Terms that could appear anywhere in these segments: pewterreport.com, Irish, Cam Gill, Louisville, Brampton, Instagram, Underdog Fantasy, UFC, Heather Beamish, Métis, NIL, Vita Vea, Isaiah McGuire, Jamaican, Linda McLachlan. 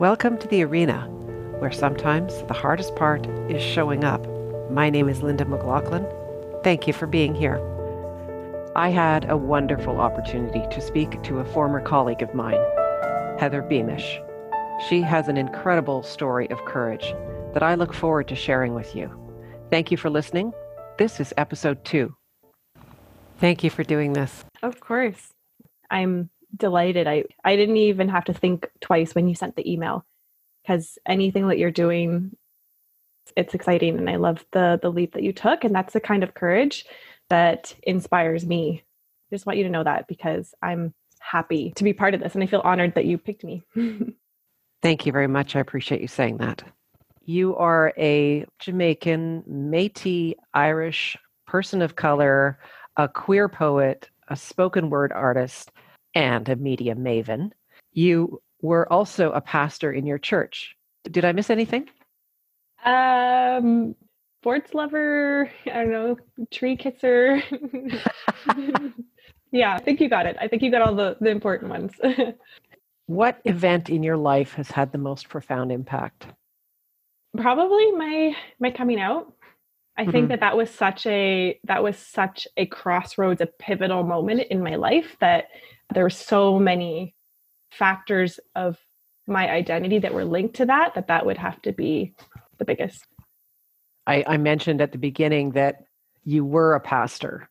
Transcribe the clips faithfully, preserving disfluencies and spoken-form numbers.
Welcome to the arena, where sometimes the hardest part is showing up. My name is Linda McLachlan. Thank you for being here. I had a wonderful opportunity to speak to a former colleague of mine, Heather Beamish. She has an incredible story of courage that I look forward to sharing with you. Thank you for listening. This is episode two. Thank you for doing this. Of course. I'm delighted. I, I didn't even have to think twice when you sent the email, because anything that you're doing, it's exciting. And I love the, the leap that you took. And that's the kind of courage that inspires me. I just want you to know that, because I'm happy to be part of this. And I feel honored that you picked me. Thank you very much. I appreciate you saying that. You are a Jamaican, Métis, Irish, person of color, a queer poet, a spoken word artist, and a media maven. You were also a pastor in your church. Did I miss anything? Um, sports lover, I don't know, tree kisser. Yeah, I think you got it. I think you got all the, the important ones. What event in your life has had the most profound impact? Probably my my coming out. I mm-hmm. think that that was such a that was such a crossroads, a pivotal moment in my life, that there were so many factors of my identity that were linked to that, that that would have to be the biggest. I, I mentioned at the beginning that you were a pastor.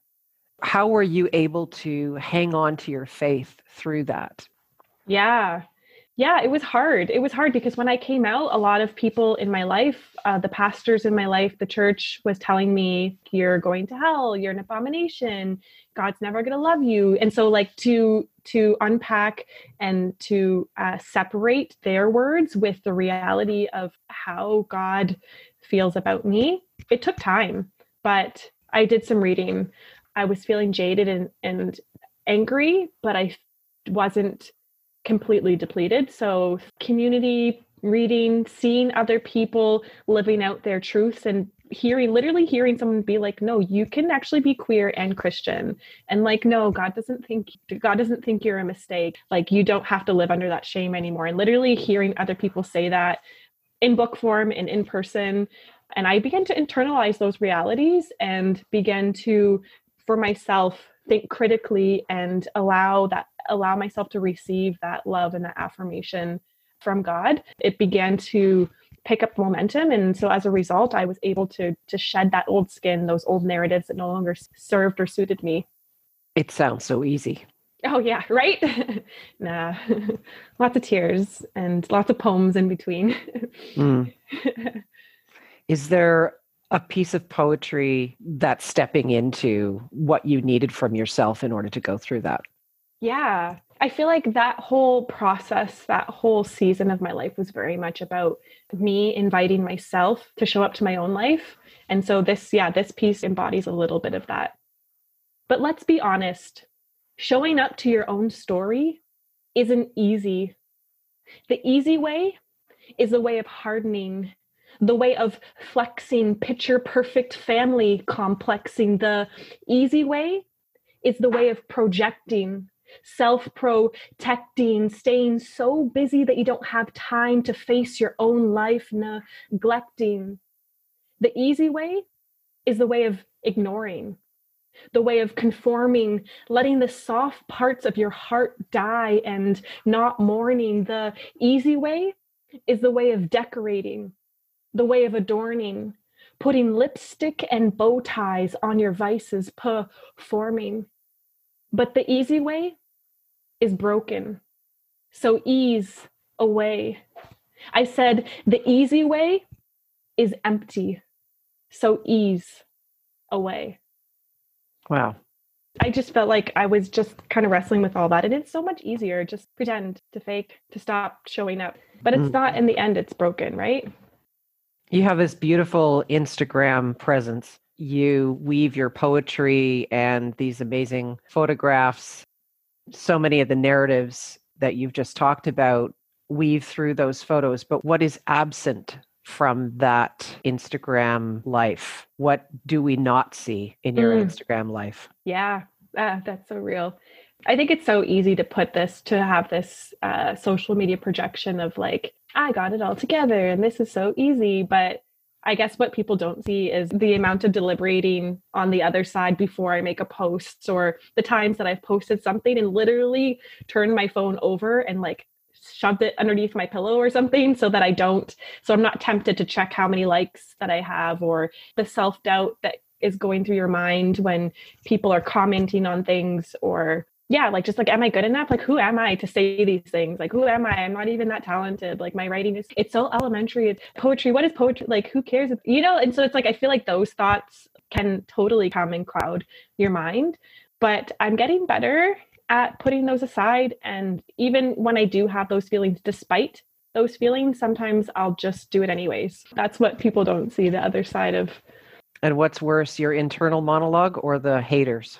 How were you able to hang on to your faith through that? Yeah. Yeah, it was hard. It was hard because when I came out, a lot of people in my life, uh, the pastors in my life, the church was telling me, you're going to hell, you're an abomination, God's never going to love you. And so like to to unpack and to uh, separate their words with the reality of how God feels about me, it took time, but I did some reading. I was feeling jaded and, and angry, but I wasn't completely depleted. So community, reading, seeing other people living out their truths, and hearing, literally hearing someone be like, no, you can actually be queer and Christian. And like, no, God doesn't think, God doesn't think you're a mistake. Like, you don't have to live under that shame anymore. And literally hearing other people say that in book form and in person. And I began to internalize those realities and began to, for myself, think critically and allow that allow myself to receive that love and that affirmation from God. It began to pick up momentum. And so as a result, I was able to to shed that old skin, those old narratives that no longer served or suited me. It sounds so easy. Oh yeah, right? Nah, lots of tears and lots of poems in between. mm. Is there a piece of poetry that's stepping into what you needed from yourself in order to go through that? Yeah, I feel like that whole process, that whole season of my life was very much about me inviting myself to show up to my own life. And so this, yeah, this piece embodies a little bit of that. But let's be honest, showing up to your own story isn't easy. The easy way is the way of hardening, the way of flexing, picture perfect family complexing. The easy way is the way of projecting, self-protecting, staying so busy that you don't have time to face your own life, neglecting. The easy way is the way of ignoring, the way of conforming, letting the soft parts of your heart die and not mourning. The easy way is the way of decorating, the way of adorning, putting lipstick and bow ties on your vices, performing. But the easy way is broken. So ease away. I said, the easy way is empty. So ease away. Wow. I just felt like I was just kind of wrestling with all that. And it's so much easier just pretend, to fake, to stop showing up. But it's mm. not, in the end, it's broken, right? You have this beautiful Instagram presence. You weave your poetry and these amazing photographs. So many of the narratives that you've just talked about weave through those photos. But what is absent from that Instagram life? What do we not see in your mm. Instagram life? Yeah, ah, that's so real. I think it's so easy to put this, to have this uh, social media projection of like, I got it all together and this is so easy. But I guess what people don't see is the amount of deliberating on the other side before I make a post, or the times that I've posted something and literally turned my phone over and like shoved it underneath my pillow or something so that I don't, so I'm not tempted to check how many likes that I have, or the self-doubt that is going through your mind when people are commenting on things, or yeah, like, just like, am I good enough? Like, who am I to say these things? Like, who am I? I'm not even that talented. Like, my writing is, it's so elementary. It's poetry. What is poetry? Like, who cares? If, you know? And so it's like, I feel like those thoughts can totally come and cloud your mind, but I'm getting better at putting those aside. And even when I do have those feelings, despite those feelings, sometimes I'll just do it anyways. That's what people don't see, the other side of. And what's worse, your internal monologue or the haters?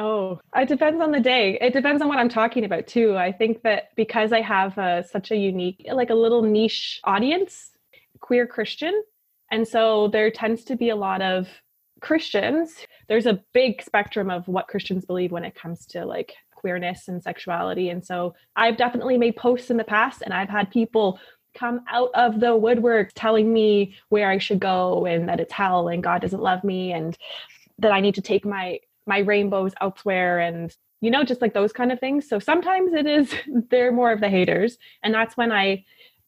Oh, it depends on the day. It depends on what I'm talking about too. I think that because I have a, such a unique, like a little niche audience, queer Christian. And so there tends to be a lot of Christians. There's a big spectrum of what Christians believe when it comes to like queerness and sexuality. And so I've definitely made posts in the past and I've had people come out of the woodwork telling me where I should go and that it's hell and God doesn't love me and that I need to take my my rainbows elsewhere and, you know, just like those kind of things. So sometimes it is, they're more of the haters. And that's when I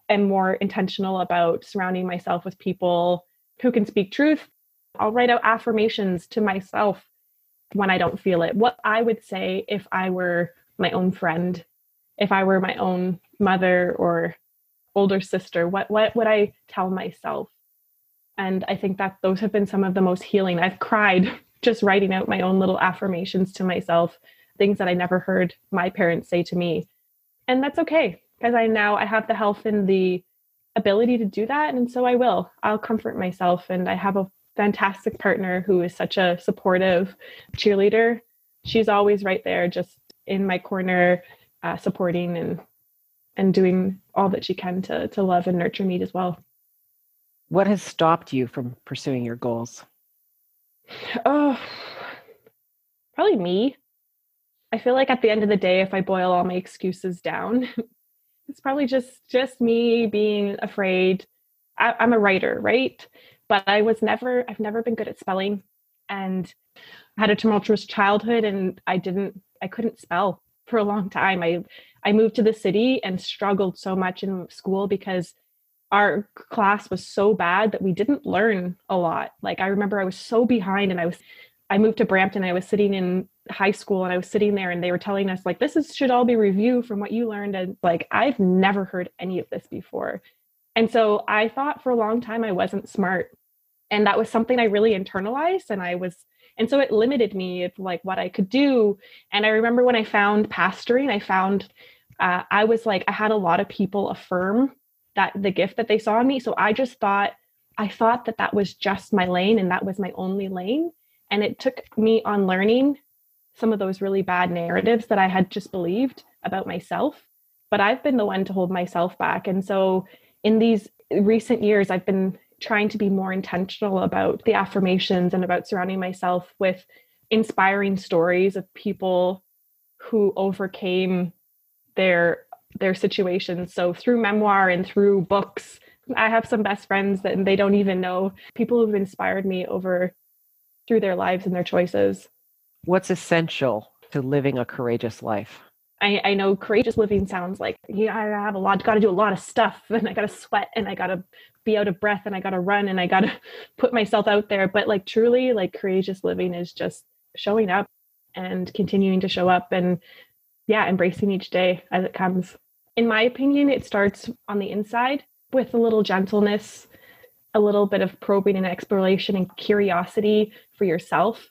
am more intentional about surrounding myself with people who can speak truth. I'll write out affirmations to myself when I don't feel it. What I would say if I were my own friend, if I were my own mother or older sister, what, what would I tell myself? And I think that those have been some of the most healing. I've cried just writing out my own little affirmations to myself, things that I never heard my parents say to me. And that's okay, because I now I have the health and the ability to do that. And so I will, I'll comfort myself. And I have a fantastic partner who is such a supportive cheerleader. She's always right there, just in my corner, uh, supporting and and doing all that she can to to love and nurture me as well. What has stopped you from pursuing your goals? Oh, probably me. I feel like at the end of the day, if I boil all my excuses down, it's probably just, just me being afraid. I, I'm a writer, right? But I was never, I've never been good at spelling, and I had a tumultuous childhood and I didn't, I couldn't spell for a long time. I, I moved to the city and struggled so much in school because our class was so bad that we didn't learn a lot. Like, I remember I was so behind, and I was, I moved to Brampton. I was sitting in high school and I was sitting there and they were telling us like, this is, should all be review from what you learned. And like, I've never heard any of this before. And so I thought for a long time, I wasn't smart. And that was something I really internalized. And I was, and so it limited me of like what I could do. And I remember when I found pastoring, I found, uh, I was like, I had a lot of people affirm that the gift that they saw in me. So I just thought, I thought that that was just my lane and that was my only lane. And it took me on learning some of those really bad narratives that I had just believed about myself, but I've been the one to hold myself back. And so in these recent years, I've been trying to be more intentional about the affirmations and about surrounding myself with inspiring stories of people who overcame their their situations. So through memoir and through books, I have some best friends that they don't even know, people who've inspired me over through their lives and their choices. What's essential to living a courageous life? I, I know courageous living sounds like, yeah, I have a lot, got to do a lot of stuff, and I got to sweat, and I got to be out of breath, and I got to run, and I got to put myself out there. But like truly, like courageous living is just showing up and continuing to show up and yeah, embracing each day as it comes. In my opinion, it starts on the inside with a little gentleness, a little bit of probing and exploration and curiosity for yourself,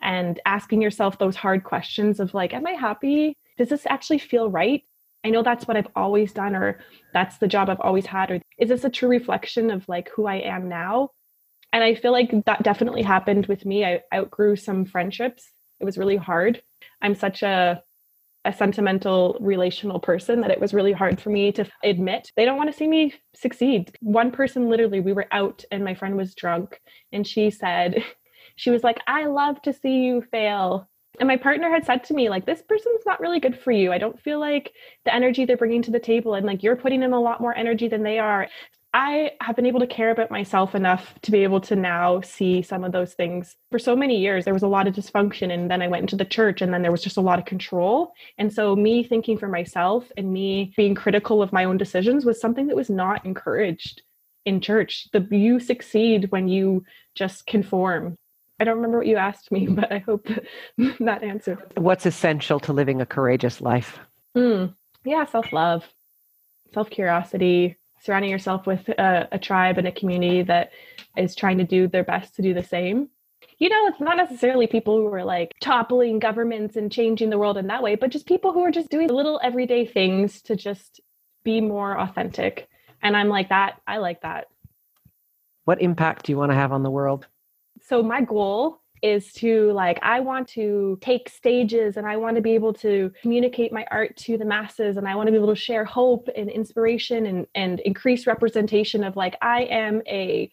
and asking yourself those hard questions of like, am I happy? Does this actually feel right? I know that's what I've always done, or that's the job I've always had, or is this a true reflection of like who I am now? And I feel like that definitely happened with me. I outgrew some friendships. It was really hard. I'm such a a sentimental, relational person that it was really hard for me to admit. They don't want to see me succeed. One person, literally, we were out and my friend was drunk and she said, she was like, I love to see you fail. And my partner had said to me, like, this person's not really good for you. I don't feel like the energy they're bringing to the table, and like you're putting in a lot more energy than they are. I have been able to care about myself enough to be able to now see some of those things. For so many years, there was a lot of dysfunction. And then I went into the church, and then there was just a lot of control. And so me thinking for myself and me being critical of my own decisions was something that was not encouraged in church. The, you succeed when you just conform. I don't remember what you asked me, but I hope that answered. What's essential to living a courageous life? Mm, yeah, self-love, self-curiosity, surrounding yourself with a, a tribe and a community that is trying to do their best to do the same. You know, it's not necessarily people who are like toppling governments and changing the world in that way, but just people who are just doing little everyday things to just be more authentic. And I'm like that. I like that. What impact do you want to have on the world? So my goal is to like, I want to take stages, and I want to be able to communicate my art to the masses. And I want to be able to share hope and inspiration and, and increase representation of like, I am a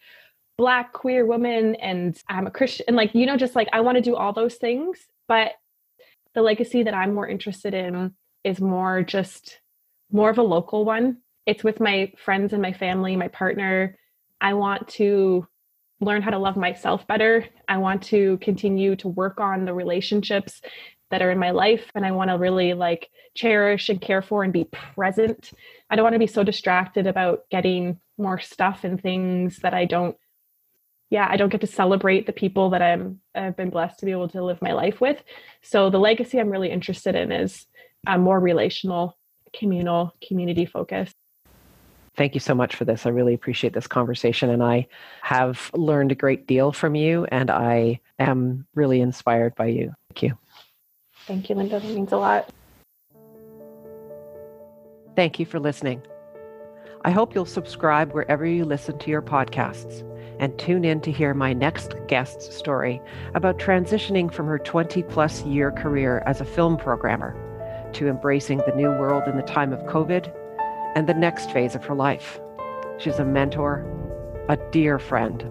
Black queer woman and I'm a Christian. And like, you know, just like, I want to do all those things. But the legacy that I'm more interested in is more just more of a local one. It's with my friends and my family, my partner. I want to learn how to love myself better. I want to continue to work on the relationships that are in my life. And I want to really like cherish and care for and be present. I don't want to be so distracted about getting more stuff and things that I don't, yeah, I don't get to celebrate the people that I'm, I've been blessed to be able to live my life with. So the legacy I'm really interested in is a more relational, communal, community focused. Thank you so much for this. I really appreciate this conversation. And I have learned a great deal from you. And I am really inspired by you. Thank you. Thank you, Linda. That means a lot. Thank you for listening. I hope you'll subscribe wherever you listen to your podcasts, and tune in to hear my next guest's story about transitioning from her twenty plus year career as a film programmer to embracing the new world in the time of COVID, and the next phase of her life. She's a mentor, a dear friend,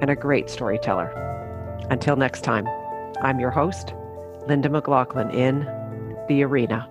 and a great storyteller. Until next time, I'm your host, Linda McLachlan, in The Arena.